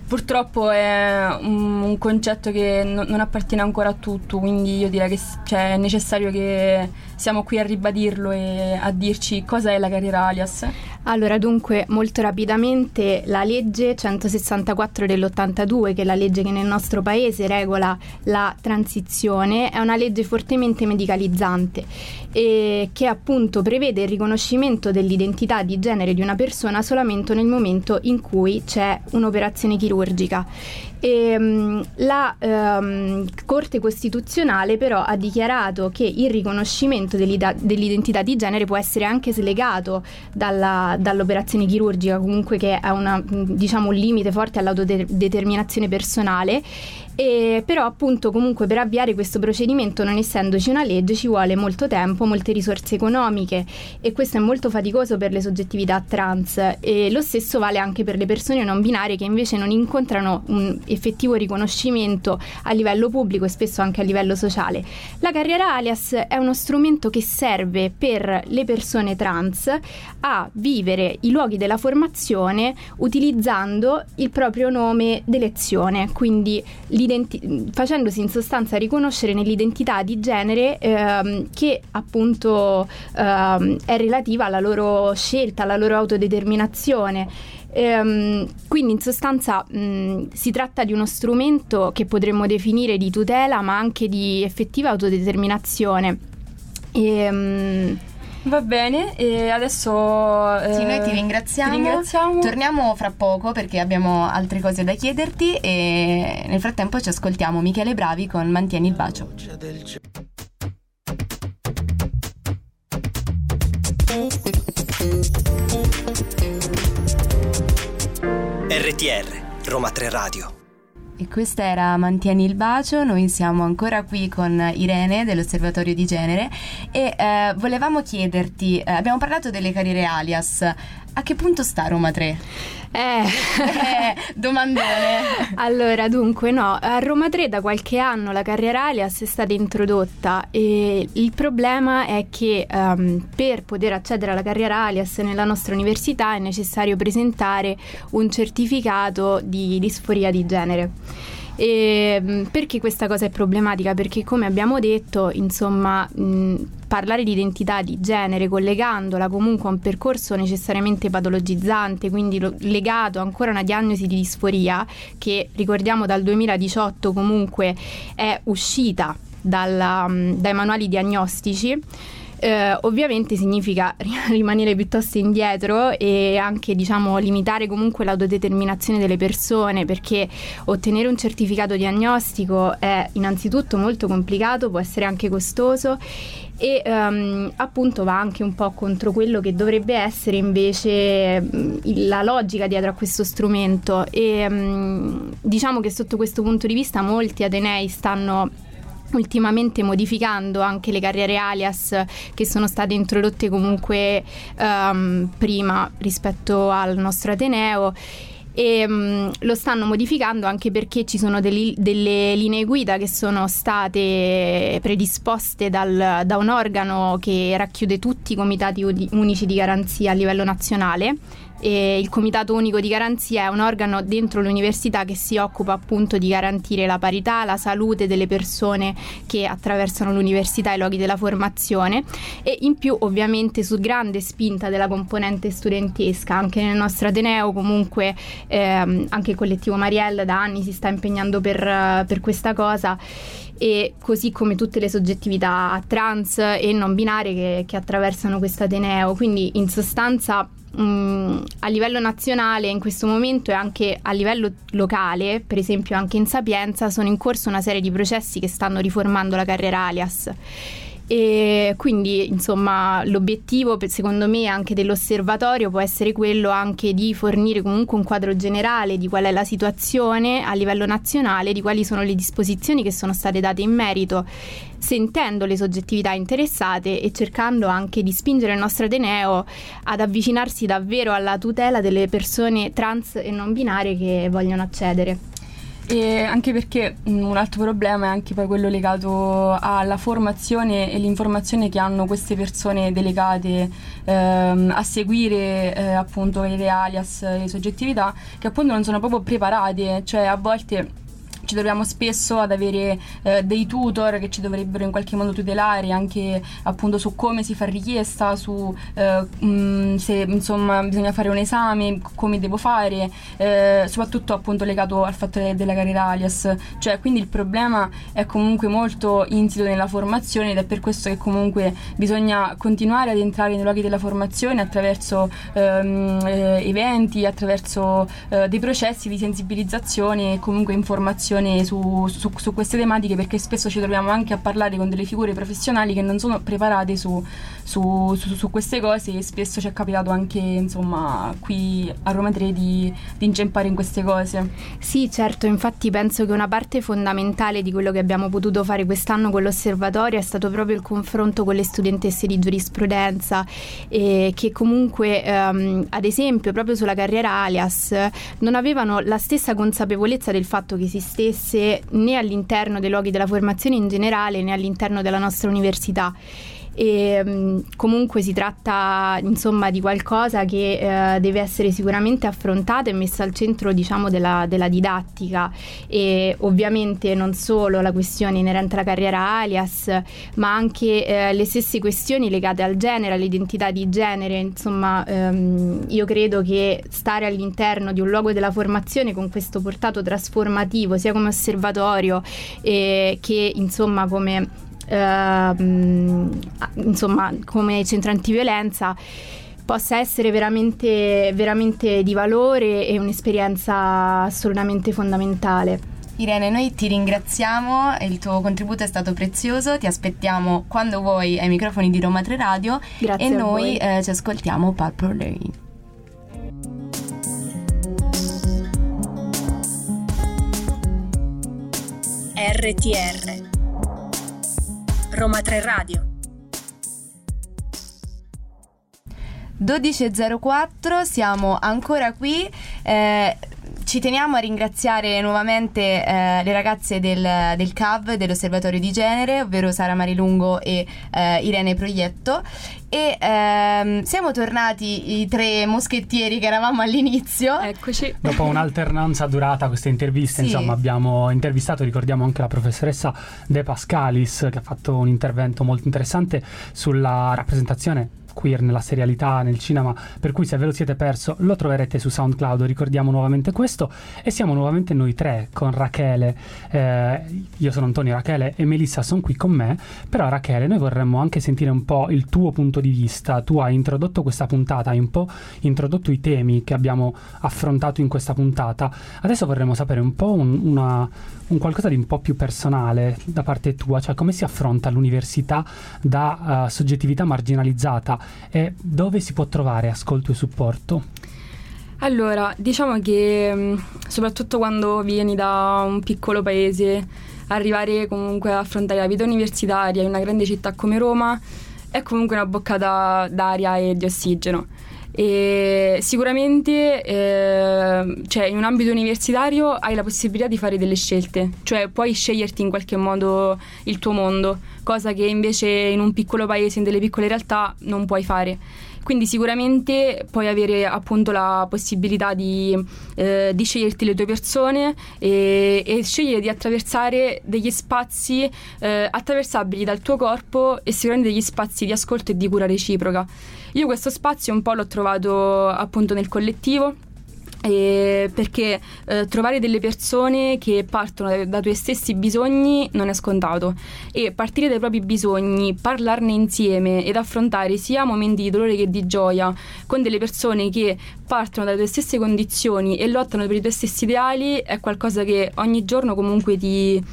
purtroppo è un concetto che non appartiene ancora a tutto, quindi io direi che cioè, è necessario che siamo qui a ribadirlo e a dirci cosa è la carriera alias. Allora, dunque, molto rapidamente, la legge 164 dell'82, che è la legge che nel nostro paese regola la transizione, è una legge fortemente medicalizzante e che appunto prevede il riconoscimento dell'identità di genere di una persona solamente nel momento in cui c'è un'operazione chirurgica. La Corte Costituzionale però ha dichiarato che il riconoscimento dell'identità di genere può essere anche slegato dall'operazione chirurgica, comunque, che è diciamo un limite forte all'autodeterminazione personale, E però appunto comunque per avviare questo procedimento, non essendoci una legge, ci vuole molto tempo, molte risorse economiche, e questo è molto faticoso per le soggettività trans, e lo stesso vale anche per le persone non binarie, che invece non incontrano un effettivo riconoscimento a livello pubblico e spesso anche a livello sociale. La carriera alias è uno strumento che serve per le persone trans a vivere i luoghi della formazione utilizzando il proprio nome d'elezione, quindi facendosi in sostanza riconoscere nell'identità di genere che appunto è relativa alla loro scelta, alla loro autodeterminazione. Quindi in sostanza si tratta di uno strumento che potremmo definire di tutela, ma anche di effettiva autodeterminazione. Va bene, e adesso sì, noi ti ringraziamo. Torniamo fra poco perché abbiamo altre cose da chiederti, e nel frattempo ci ascoltiamo Michele Bravi con Mantieni il bacio. RTR Roma 3 Radio. E questa era Mantieni il bacio. Noi siamo ancora qui con Irene dell'Osservatorio di Genere e volevamo chiederti, abbiamo parlato delle carriere alias, a che punto sta Roma 3? Domandone. Allora, dunque, no, a Roma 3 da qualche anno la carriera alias è stata introdotta, e il problema è che per poter accedere alla carriera alias nella nostra università è necessario presentare un certificato di disforia di genere. E perché questa cosa è problematica? Perché, come abbiamo detto, insomma, parlare di identità di genere collegandola comunque a un percorso necessariamente patologizzante, quindi legato ancora a una diagnosi di disforia che, ricordiamo, dal 2018 comunque è uscita dai manuali diagnostici, ovviamente significa rimanere piuttosto indietro e anche, diciamo, limitare comunque l'autodeterminazione delle persone, perché ottenere un certificato diagnostico è innanzitutto molto complicato, può essere anche costoso, e appunto va anche un po' contro quello che dovrebbe essere invece la logica dietro a questo strumento. E diciamo che sotto questo punto di vista molti atenei stanno ultimamente modificando anche le carriere alias che sono state introdotte comunque prima rispetto al nostro ateneo, e lo stanno modificando anche perché ci sono delle linee guida che sono state predisposte da un organo che racchiude tutti i comitati unici di garanzia a livello nazionale. E il Comitato Unico di Garanzia è un organo dentro l'università che si occupa appunto di garantire la parità, la salute delle persone che attraversano l'università e i luoghi della formazione, e in più ovviamente su grande spinta della componente studentesca. Anche nel nostro ateneo comunque anche il collettivo Marielle da anni si sta impegnando per questa cosa, e così come tutte le soggettività trans e non binarie che attraversano questo ateneo. Quindi in sostanza a livello nazionale in questo momento, e anche a livello locale, per esempio anche in Sapienza sono in corso una serie di processi che stanno riformando la carriera alias, e quindi insomma l'obiettivo secondo me anche dell'osservatorio può essere quello anche di fornire comunque un quadro generale di qual è la situazione a livello nazionale, di quali sono le disposizioni che sono state date in merito, sentendo le soggettività interessate e cercando anche di spingere il nostro ateneo ad avvicinarsi davvero alla tutela delle persone trans e non binarie che vogliono accedere. E anche perché un altro problema è anche poi quello legato alla formazione e l'informazione che hanno queste persone delegate a seguire appunto le alias, le soggettività, che appunto non sono proprio preparate, cioè a volte ci troviamo spesso ad avere dei tutor che ci dovrebbero in qualche modo tutelare anche appunto su come si fa richiesta, su se insomma bisogna fare un esame, come devo fare, soprattutto appunto legato al fatto della carriera alias, cioè quindi il problema è comunque molto insito nella formazione, ed è per questo che comunque bisogna continuare ad entrare nei luoghi della formazione attraverso eventi, attraverso dei processi di sensibilizzazione e comunque informazione formazione su queste tematiche, perché spesso ci troviamo anche a parlare con delle figure professionali che non sono preparate su queste cose, e spesso ci è capitato anche, insomma, qui a Roma 3 di inceppare in queste cose. Sì, certo, infatti penso che una parte fondamentale di quello che abbiamo potuto fare quest'anno con l'osservatorio è stato proprio il confronto con le studentesse di giurisprudenza, che comunque ad esempio proprio sulla carriera Alias non avevano la stessa consapevolezza del fatto che esistesse, né all'interno dei luoghi della formazione in generale né all'interno della nostra università. E comunque si tratta, insomma, di qualcosa che deve essere sicuramente affrontato e messo al centro, diciamo, della didattica, e ovviamente non solo la questione inerente alla carriera Alias, ma anche le stesse questioni legate al genere, all'identità di genere. Insomma, io credo che stare all'interno di un luogo della formazione con questo portato trasformativo, sia come osservatorio che, insomma, come centro antiviolenza, possa essere veramente, veramente di valore e un'esperienza assolutamente fondamentale. Irene, noi ti ringraziamo, il tuo contributo è stato prezioso, ti aspettiamo quando vuoi ai microfoni di Roma 3 Radio. Grazie. E noi ci ascoltiamo Purple Rain. RTR Roma 3 Radio. 12.04, siamo ancora qui. Ci teniamo a ringraziare nuovamente le ragazze del CAV, dell'Osservatorio di Genere, ovvero Sara Marilungo e Irene Proietto. E siamo tornati i tre moschettieri che eravamo all'inizio. Eccoci. Dopo un'alternanza durata queste interviste, sì. Insomma, abbiamo intervistato, ricordiamo, anche la professoressa De Pascalis, che ha fatto un intervento molto interessante sulla rappresentazione queer nella serialità, nel cinema, per cui se ve lo siete perso lo troverete su SoundCloud. Ricordiamo nuovamente questo, e siamo nuovamente noi tre con Rachele, io sono Antonio, Rachele e Melissa sono qui con me. Però Rachele, noi vorremmo anche sentire un po' il tuo punto di vista. Tu hai introdotto questa puntata, hai un po' introdotto i temi che abbiamo affrontato in questa puntata. Adesso vorremmo sapere un po' un qualcosa di un po' più personale da parte tua, cioè come si affronta l'università da soggettività marginalizzata, e dove si può trovare ascolto e supporto? Allora, diciamo che soprattutto quando vieni da un piccolo paese, arrivare comunque a affrontare la vita universitaria in una grande città come Roma è comunque una boccata d'aria e di ossigeno. E sicuramente cioè in un ambito universitario hai la possibilità di fare delle scelte, cioè puoi sceglierti in qualche modo il tuo mondo, cosa che invece in un piccolo paese, in delle piccole realtà non puoi fare. Quindi sicuramente puoi avere appunto la possibilità di sceglierti le tue persone e scegliere di attraversare degli spazi attraversabili dal tuo corpo, e sicuramente degli spazi di ascolto e di cura reciproca. Io questo spazio un po' l'ho trovato appunto nel collettivo, perché trovare delle persone che partono dai tuoi stessi bisogni non è scontato, e partire dai propri bisogni, parlarne insieme ed affrontare sia momenti di dolore che di gioia con delle persone che partono dalle tue stesse condizioni e lottano per i tuoi stessi ideali è qualcosa che ogni giorno comunque ti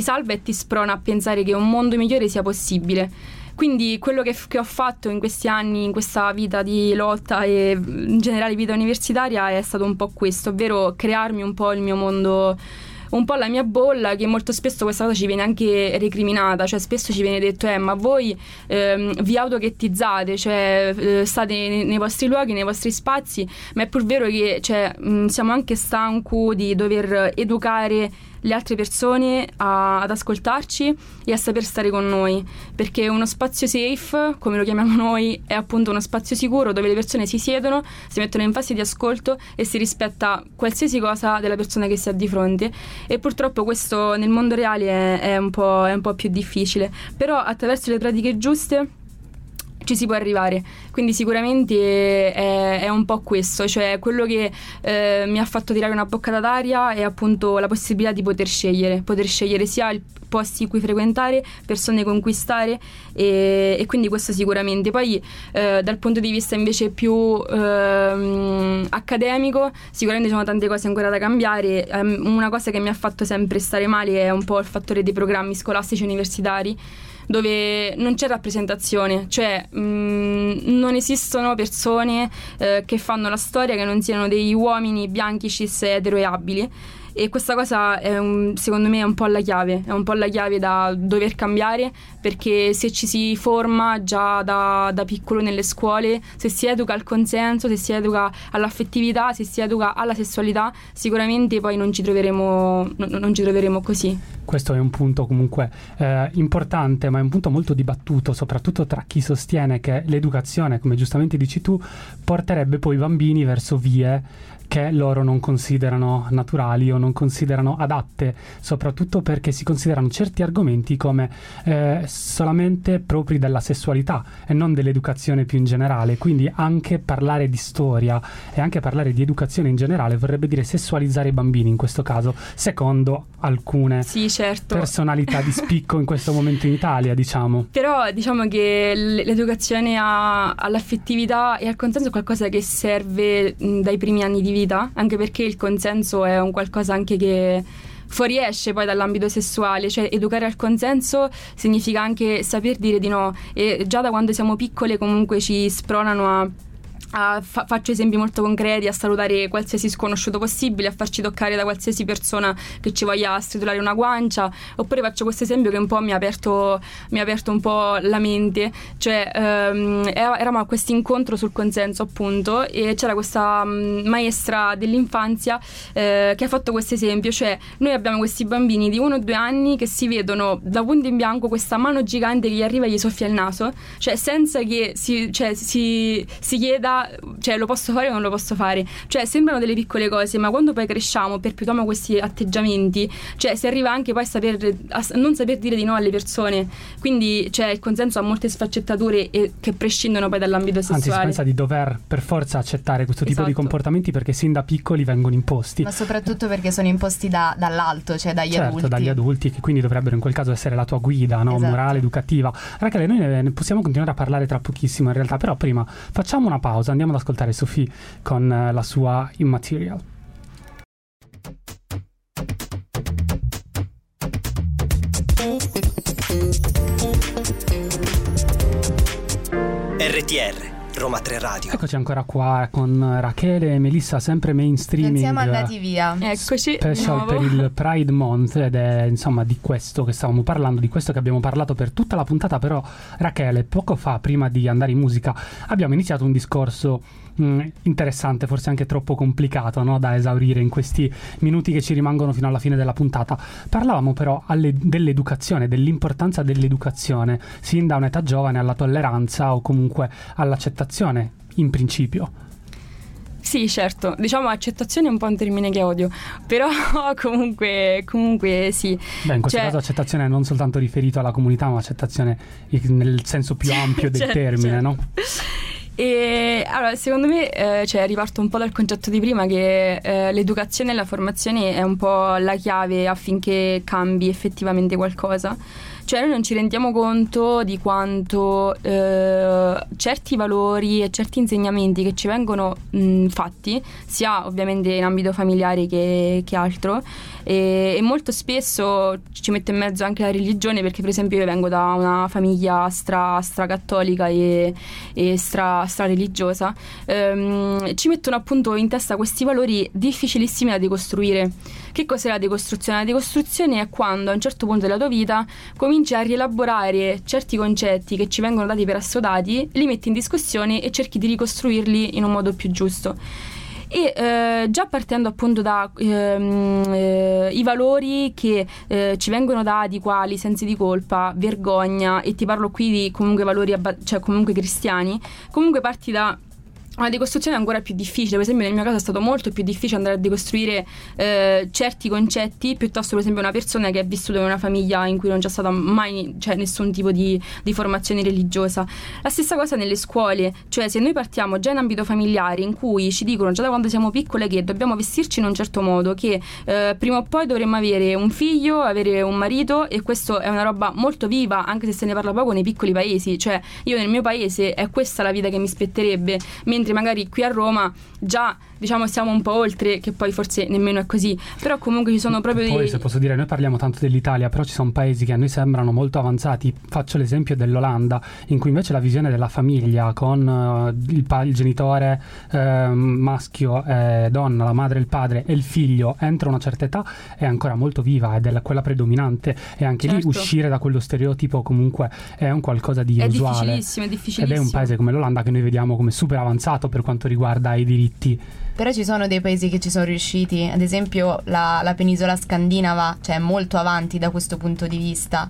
salva e ti sprona a pensare che un mondo migliore sia possibile. Quindi quello che ho fatto in questi anni, in questa vita di lotta e in generale vita universitaria, è stato un po' questo, ovvero crearmi un po' il mio mondo, un po' la mia bolla, che molto spesso questa cosa ci viene anche recriminata, cioè spesso ci viene detto ma voi vi autoghettizzate, cioè state nei vostri luoghi, nei vostri spazi, ma è pur vero che siamo anche stanco di dover educare le altre persone ad ascoltarci e a saper stare con noi, perché uno spazio safe, come lo chiamiamo noi, è appunto uno spazio sicuro dove le persone si siedono, si mettono in fase di ascolto e si rispetta qualsiasi cosa della persona che si ha di fronte. E purtroppo questo nel mondo reale è un po' più difficile, però attraverso le pratiche giuste ci si può arrivare. Quindi sicuramente è un po' questo, cioè quello che mi ha fatto tirare una boccata d'aria è appunto la possibilità di poter scegliere sia il posti in cui frequentare, persone conquistare, e quindi questo sicuramente. Poi dal punto di vista invece più accademico, sicuramente ci sono tante cose ancora da cambiare. Una cosa che mi ha fatto sempre stare male è un po' il fattore dei programmi scolastici universitari, dove non c'è rappresentazione, cioè non esistono persone che fanno la storia che non siano degli uomini bianchi, cis, etero e abili, e questa cosa è secondo me è un po' la chiave da dover cambiare, perché se ci si forma già da piccolo nelle scuole, se si educa al consenso, se si educa all'affettività, se si educa alla sessualità, sicuramente poi non ci troveremo così. Questo è un punto comunque importante, ma è un punto molto dibattuto, soprattutto tra chi sostiene che l'educazione, come giustamente dici tu, porterebbe poi i bambini verso vie che loro non considerano naturali o non considerano adatte, soprattutto perché si considerano certi argomenti come solamente propri della sessualità e non dell'educazione più in generale. Quindi anche parlare di storia e anche parlare di educazione in generale vorrebbe dire sessualizzare i bambini, in questo caso, secondo alcune personalità di spicco in questo momento in Italia, diciamo. Però diciamo che l'educazione all'affettività e al consenso è qualcosa che serve dai primi anni di vita, anche perché il consenso è un qualcosa anche che fuoriesce poi dall'ambito sessuale, cioè educare al consenso significa anche saper dire di no, e già da quando siamo piccole comunque ci spronano faccio esempi molto concreti, a salutare qualsiasi sconosciuto possibile, a farci toccare da qualsiasi persona che ci voglia stritolare una guancia. Oppure faccio questo esempio che un po' mi ha aperto un po' la mente, cioè eravamo a questo incontro sul consenso appunto, e c'era questa maestra dell'infanzia che ha fatto questo esempio, cioè noi abbiamo questi bambini di 1 o 2 anni che si vedono da punto in bianco questa mano gigante che gli arriva e gli soffia il naso, cioè senza che si chieda, cioè lo posso fare o non lo posso fare, cioè sembrano delle piccole cose, ma quando poi cresciamo perpetuiamo questi atteggiamenti, cioè si arriva anche poi a non saper dire di no alle persone. Quindi cioè il consenso ha molte sfaccettature che prescindono poi dall'ambito sessuale, anzi si pensa di dover per forza accettare questo tipo di comportamenti perché sin da piccoli vengono imposti, ma soprattutto perché sono imposti dall'alto, cioè dagli adulti, che quindi dovrebbero in quel caso essere la tua guida, no? Esatto. Morale, educativa. Rachele, noi ne possiamo continuare a parlare tra pochissimo in realtà, però prima facciamo una pausa. Andiamo ad ascoltare Sophie con la sua Immaterial. RTR Roma 3 Radio. Eccoci ancora qua con Rachele e Melissa, sempre mainstreaming. Non siamo andati via. Eccoci special per il Pride Month, ed è insomma di questo che stavamo parlando, di questo che abbiamo parlato per tutta la puntata. Però Rachele, poco fa, prima di andare in musica, abbiamo iniziato un discorso interessante, forse anche troppo complicato, no? Da esaurire in questi minuti che ci rimangono fino alla fine della puntata. Parlavamo però dell'educazione, dell'importanza dell'educazione sin da un'età giovane alla tolleranza o comunque all'accettazione in principio. Sì, certo, diciamo accettazione è un po' un termine che odio, però comunque sì. Beh, in questo caso accettazione è non soltanto riferito alla comunità, ma accettazione nel senso più ampio del termine, certo. No? E allora secondo me cioè, riparto un po' dal concetto di prima, che l'educazione e la formazione è un po' la chiave affinché cambi effettivamente qualcosa. Cioè noi non ci rendiamo conto di quanto certi valori e certi insegnamenti che ci vengono fatti, sia ovviamente in ambito familiare che altro, e molto spesso ci mette in mezzo anche la religione, perché per esempio io vengo da una famiglia cattolica e stra religiosa, ci mettono appunto in testa questi valori difficilissimi da decostruire. Che cos'è la decostruzione? La decostruzione è quando a un certo punto della tua vita cominci a rielaborare certi concetti che ci vengono dati per assodati, li metti in discussione e cerchi di ricostruirli in un modo più giusto. E già partendo appunto da i valori che ci vengono dati, quali sensi di colpa, vergogna, e ti parlo qui di comunque valori comunque cristiani, comunque parti da una decostruzione ancora più difficile. Per esempio nel mio caso è stato molto più difficile andare a decostruire certi concetti piuttosto, per esempio, una persona che è vissuta in una famiglia in cui non c'è stata mai nessun tipo di formazione religiosa. La stessa cosa nelle scuole, cioè se noi partiamo già in ambito familiare in cui ci dicono già da quando siamo piccole che dobbiamo vestirci in un certo modo, che prima o poi dovremmo avere un figlio, avere un marito, e questo è una roba molto viva anche se se ne parla poco nei piccoli paesi. Cioè io nel mio paese è questa la vita che mi spetterebbe, mentre magari qui a Roma già, diciamo, siamo un po' oltre, che poi forse nemmeno è così, però comunque ci sono proprio poi se posso dire, noi parliamo tanto dell'Italia, però ci sono paesi che a noi sembrano molto avanzati. Faccio l'esempio dell'Olanda, in cui invece la visione della famiglia con il genitore maschio e donna, la madre, il padre e il figlio entro una certa età è ancora molto viva, ed è quella predominante, e anche certo, lì uscire da quello stereotipo comunque è un qualcosa di usuale. È difficilissimo. Ed è un paese come l'Olanda che noi vediamo come super avanzato per quanto riguarda i diritti. Però ci sono dei paesi che ci sono riusciti, ad esempio la penisola scandinava, cioè è molto avanti da questo punto di vista.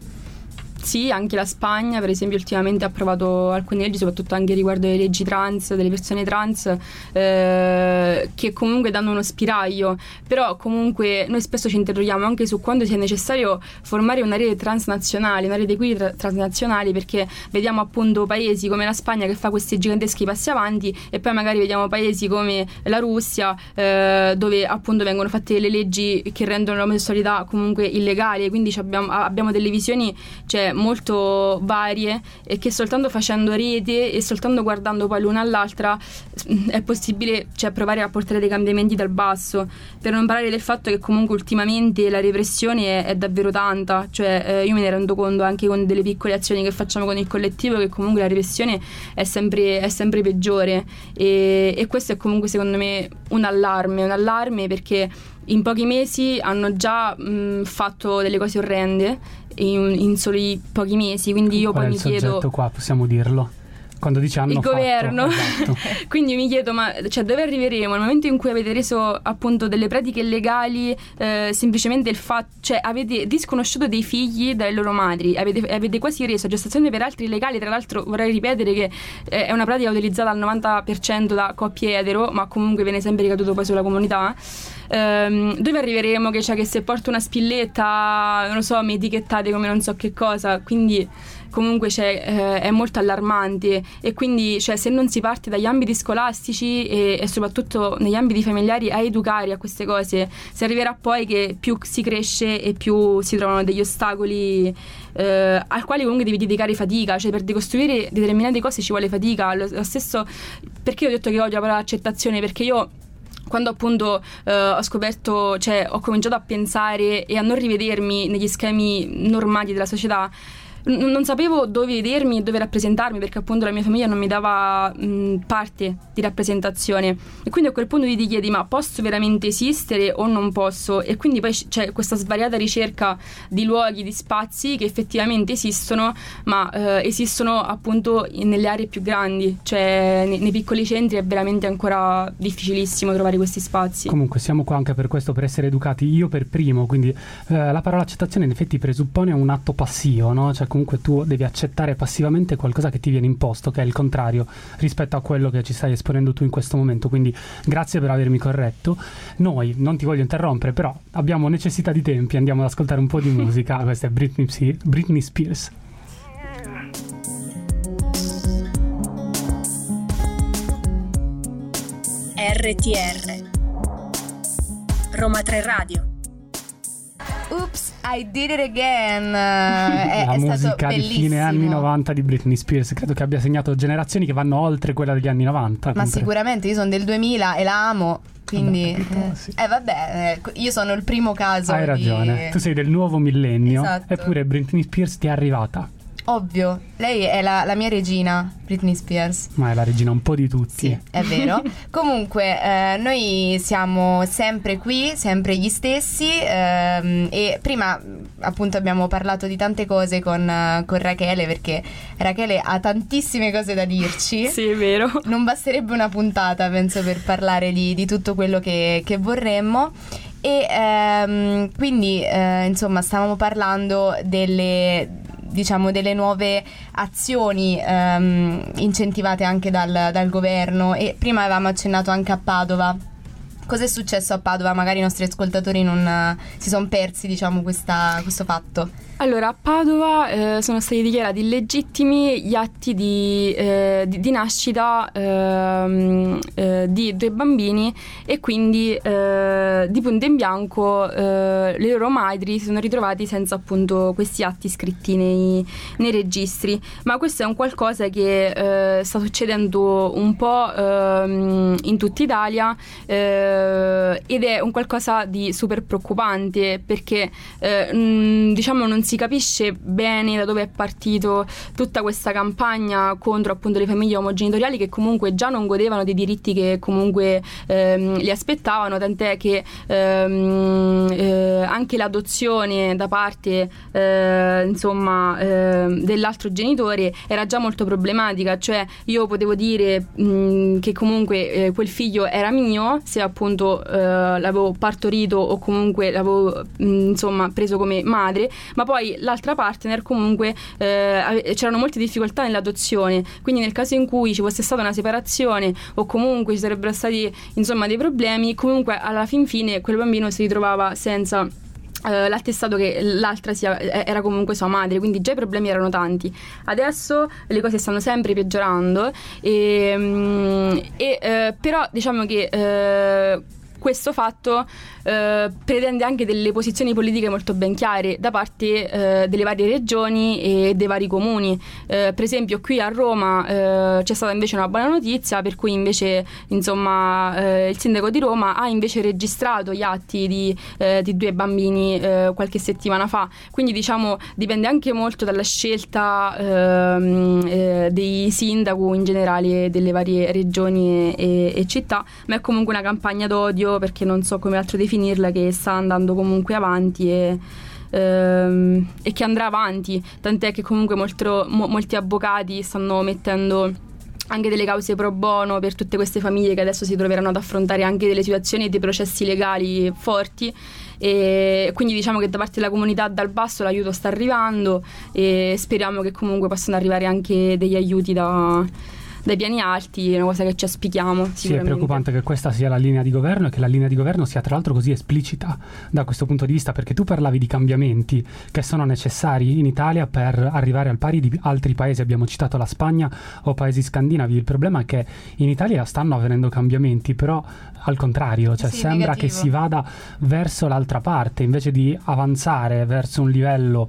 Sì, anche la Spagna per esempio ultimamente ha approvato alcune leggi, soprattutto anche riguardo alle leggi trans, delle persone trans, che comunque danno uno spiraglio. Però comunque noi spesso ci interroghiamo anche su quando sia necessario formare una rete transnazionale, una rete qui transnazionale, perché vediamo appunto paesi come la Spagna che fa questi giganteschi passi avanti, e poi magari vediamo paesi come la Russia dove appunto vengono fatte le leggi che rendono l'omosessualità comunque illegale. Quindi abbiamo delle visioni, cioè, molto varie, e che soltanto facendo rete e soltanto guardando poi l'una all'altra è possibile, cioè, provare a portare dei cambiamenti dal basso, per non parlare del fatto che comunque ultimamente la repressione è davvero tanta. Cioè io me ne rendo conto anche con delle piccole azioni che facciamo con il collettivo, che comunque la repressione è sempre peggiore, e questo è comunque secondo me un allarme, perché in pochi mesi hanno già fatto delle cose orrende in soli pochi mesi. Quindi io poi mi chiedo, qual è il soggetto qua, possiamo dirlo, quando diciamo il governo, esatto. Quindi mi chiedo, ma cioè dove arriveremo nel momento in cui avete reso appunto delle pratiche illegali semplicemente il fatto, cioè avete disconosciuto dei figli dalle loro madri, avete quasi reso gestazione per altri illegali. Tra l'altro vorrei ripetere che è una pratica utilizzata al 90% da coppie etero, ma comunque viene sempre ricaduto poi sulla comunità. Dove arriveremo che se porto una spilletta, non lo so, mi etichettate come non so che cosa. Quindi comunque è molto allarmante, e quindi se non si parte dagli ambiti scolastici e soprattutto negli ambiti familiari a educare a queste cose, si arriverà poi che più si cresce e più si trovano degli ostacoli al quale comunque devi dedicare fatica. Cioè per decostruire determinate cose ci vuole fatica. Lo stesso, perché ho detto che odio la parola accettazione, perché io quando appunto ho scoperto, ho cominciato a pensare e a non rivedermi negli schemi normati della società, non sapevo dove vedermi e dove rappresentarmi, perché appunto la mia famiglia non mi dava parte di rappresentazione. E quindi a quel punto ti chiedi, ma posso veramente esistere o non posso? E quindi poi c'è questa svariata ricerca di luoghi, di spazi che effettivamente esistono, ma esistono appunto nelle aree più grandi, cioè nei piccoli centri è veramente ancora difficilissimo trovare questi spazi. Comunque siamo qua anche per questo, per essere educati, io per primo. Quindi la parola accettazione in effetti presuppone un atto passivo, no? Cioè comunque tu devi accettare passivamente qualcosa che ti viene imposto, che è il contrario rispetto a quello che ci stai esponendo tu in questo momento. Quindi grazie per avermi corretto. Noi, non ti voglio interrompere, però abbiamo necessità di tempi, andiamo ad ascoltare un po' di musica. Questa è Britney Spears. RTR Roma 3 Radio. Oops, I did it again. La è musica stato di bellissimo. Fine anni 90 di Britney Spears, credo che abbia segnato generazioni che vanno oltre quella degli anni 90. Ma sicuramente, io sono del 2000 e la amo. Quindi sì. Io sono il primo caso. Hai ragione, tu sei del nuovo millennio. Esatto. Eppure Britney Spears ti è arrivata. Ovvio, lei è la mia regina, Britney Spears. Ma è la regina un po' di tutti. Sì, è vero. Comunque, noi siamo sempre qui, sempre gli stessi. E prima appunto abbiamo parlato di tante cose con Rachele, perché Rachele ha tantissime cose da dirci. Sì, è vero. Non basterebbe una puntata, penso, per parlare di tutto quello che vorremmo. E quindi, insomma, stavamo parlando delle diciamo delle nuove azioni incentivate anche dal governo, e prima avevamo accennato anche a Padova. Cosa è successo a Padova? Magari i nostri ascoltatori non si sono persi, diciamo, questo fatto. Allora, a Padova sono stati dichiarati illegittimi gli atti di nascita di 2 bambini, e quindi di punto in bianco le loro madri si sono ritrovati senza appunto questi atti scritti nei registri. Ma questo è un qualcosa che sta succedendo un po' in tutta Italia, ed è un qualcosa di super preoccupante, perché diciamo non si capisce bene da dove è partito tutta questa campagna contro appunto le famiglie omogenitoriali, che comunque già non godevano dei diritti che comunque li aspettavano, tant'è che anche l'adozione da parte dell'altro genitore era già molto problematica, cioè io potevo dire che comunque quel figlio era mio se appunto l'avevo partorito o comunque l'avevo preso come madre, ma poi l'altra partner comunque c'erano molte difficoltà nell'adozione, quindi nel caso in cui ci fosse stata una separazione o comunque ci sarebbero stati dei problemi, comunque alla fin fine quel bambino si ritrovava senza l'attestato che l'altra era comunque sua madre, quindi già i problemi erano tanti. Adesso le cose stanno sempre peggiorando, però diciamo che questo fatto pretende anche delle posizioni politiche molto ben chiare da parte delle varie regioni e dei vari comuni. Per esempio qui a Roma c'è stata invece una buona notizia, per cui invece il sindaco di Roma ha invece registrato gli atti di 2 bambini qualche settimana fa, quindi dipende anche molto dalla scelta dei sindaco in generale delle varie regioni e città, ma è comunque una campagna d'odio, perché non so come altro definirla, che sta andando comunque avanti e che andrà avanti, tant'è che comunque molti avvocati stanno mettendo anche delle cause pro bono per tutte queste famiglie che adesso si troveranno ad affrontare anche delle situazioni e dei processi legali forti, e quindi che da parte della comunità dal basso l'aiuto sta arrivando, e speriamo che comunque possano arrivare anche degli aiuti dai piani alti, è una cosa che ci auspichiamo. Sì, è preoccupante che questa sia la linea di governo, e che la linea di governo sia tra l'altro così esplicita da questo punto di vista, perché tu parlavi di cambiamenti che sono necessari in Italia per arrivare al pari di altri paesi, abbiamo citato la Spagna o paesi scandinavi. Il problema è che in Italia stanno avvenendo cambiamenti, però al contrario, sembra negativo, che si vada verso l'altra parte invece di avanzare verso un livello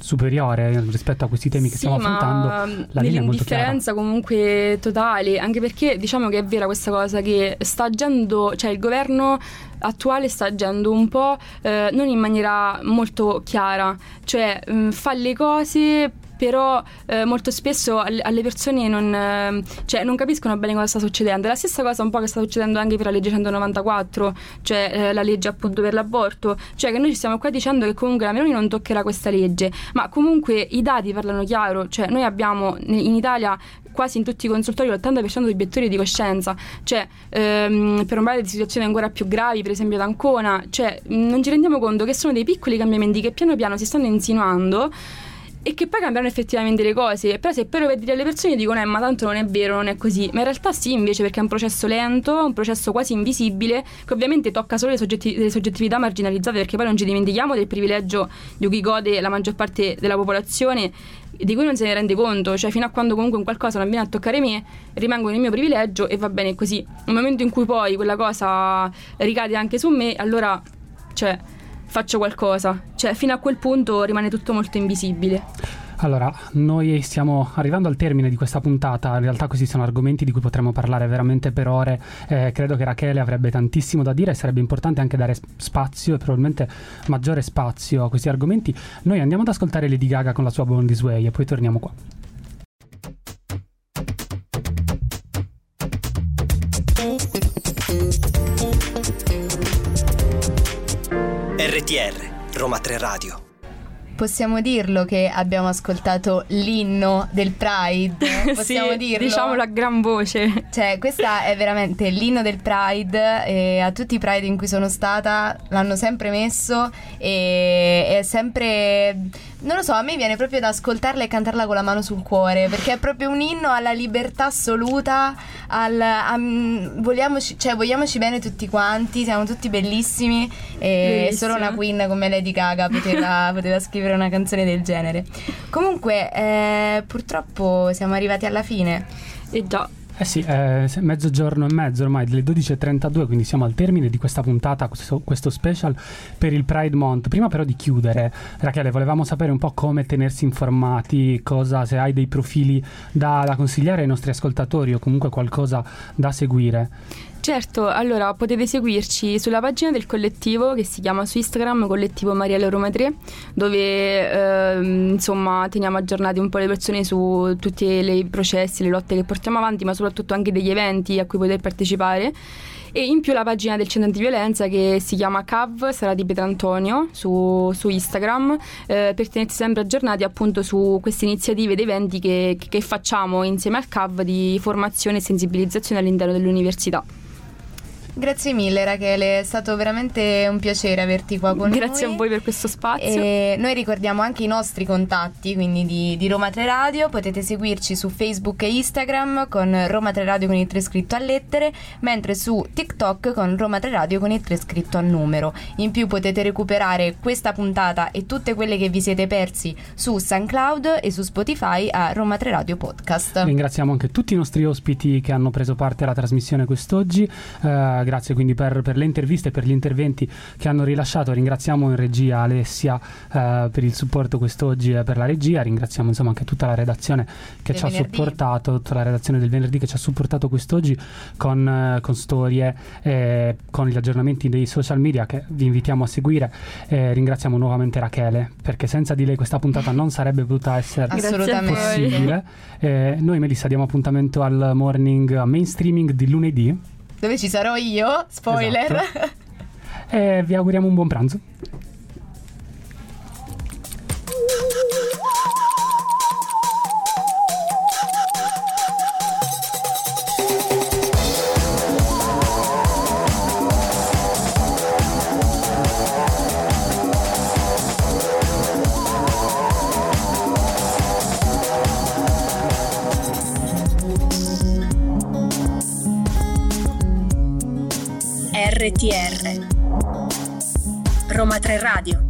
superiore rispetto a questi temi che stiamo affrontando. La linea è molto chiara, comunque totale, anche perché che è vera questa cosa che sta agendo, il governo attuale sta agendo un po' non in maniera molto chiara, fa le cose però molto spesso alle persone non capiscono bene cosa sta succedendo. È la stessa cosa un po' che sta succedendo anche per la legge 194, la legge appunto per l'aborto, che noi ci stiamo qua dicendo che comunque la Meloni non toccherà questa legge, ma comunque i dati parlano chiaro, noi abbiamo in Italia quasi in tutti i consultori l'80% di obiettori di coscienza, per parlare di situazioni ancora più gravi, per esempio ad Ancona, non ci rendiamo conto che sono dei piccoli cambiamenti che piano piano si stanno insinuando e che poi cambiano effettivamente le cose. Però se poi lo vedi alle persone dicono ma tanto non è vero, non è così, ma in realtà sì, invece, perché è un processo lento, un processo quasi invisibile, che ovviamente tocca solo le soggettività marginalizzate, perché poi non ci dimentichiamo del privilegio di cui gode la maggior parte della popolazione, di cui non se ne rende conto, fino a quando comunque un qualcosa non viene a toccare me, rimango nel mio privilegio e va bene così. Nel momento in cui poi quella cosa ricade anche su me, allora faccio qualcosa, fino a quel punto rimane tutto molto invisibile. Allora, noi stiamo arrivando al termine di questa puntata. In realtà questi sono argomenti di cui potremmo parlare veramente per ore, credo che Rachele avrebbe tantissimo da dire, e sarebbe importante anche dare spazio, e probabilmente maggiore spazio, a questi argomenti. Noi andiamo ad ascoltare Lady Gaga con la sua Born This Way e poi torniamo qua. RTR, Roma 3 Radio. Possiamo dirlo che abbiamo ascoltato l'inno del Pride? Possiamo sì, dirlo? Diciamolo a gran voce. Questa è veramente l'inno del Pride, e a tutti i Pride in cui sono stata l'hanno sempre messo, e è sempre Non lo so, a me viene proprio da ascoltarla e cantarla con la mano sul cuore, perché è proprio un inno alla libertà assoluta, vogliamoci bene tutti quanti, siamo tutti bellissimi e solo una Queen come Lady Gaga poteva scrivere una canzone del genere. Comunque purtroppo siamo arrivati alla fine. E già. Eh sì, mezzogiorno e mezzo ormai, delle 12:32, quindi siamo al termine di questa puntata, questo special per il Pride Month. Prima però di chiudere, Rachele, volevamo sapere un po' come tenersi informati, se hai dei profili da consigliare ai nostri ascoltatori o comunque qualcosa da seguire. Certo, allora potete seguirci sulla pagina del collettivo che si chiama su Instagram Collettivo Mariello Roma 3, dove insomma teniamo aggiornati un po' le persone su tutti i processi, le lotte che portiamo avanti, ma soprattutto anche degli eventi a cui poter partecipare. E in più la pagina del centro antiviolenza che si chiama CAV Sala di Pietantonio su Instagram, per tenersi sempre aggiornati appunto su queste iniziative ed eventi che facciamo insieme al CAV di formazione e sensibilizzazione all'interno dell'università. Grazie mille Rachele, è stato veramente un piacere averti qua con noi. Grazie a voi per questo spazio. E noi ricordiamo anche i nostri contatti, quindi di Roma 3 Radio. Potete seguirci su Facebook e Instagram con Roma 3 Radio con il 3 scritto a lettere, mentre su TikTok con Roma 3 Radio con il 3 scritto a numero. In più potete recuperare questa puntata e tutte quelle che vi siete persi su SoundCloud e su Spotify a Roma 3 Radio Podcast. Ringraziamo anche tutti i nostri ospiti che hanno preso parte alla trasmissione quest'oggi. Grazie quindi per le interviste e per gli interventi che hanno rilasciato. Ringraziamo in regia Alessia per il supporto quest'oggi e per la regia. Ringraziamo insomma anche tutta la redazione che ci ha supportato, tutta la redazione del venerdì che ci ha supportato quest'oggi con storie, con gli aggiornamenti dei social media che vi invitiamo a seguire. Ringraziamo nuovamente Rachele, perché senza di lei questa puntata non sarebbe potuta essere possibile. Noi Melissa diamo appuntamento al morning mainstreaming di lunedì, dove ci sarò io, spoiler. Esatto. E vi auguriamo un buon pranzo. RTR Roma 3 Radio.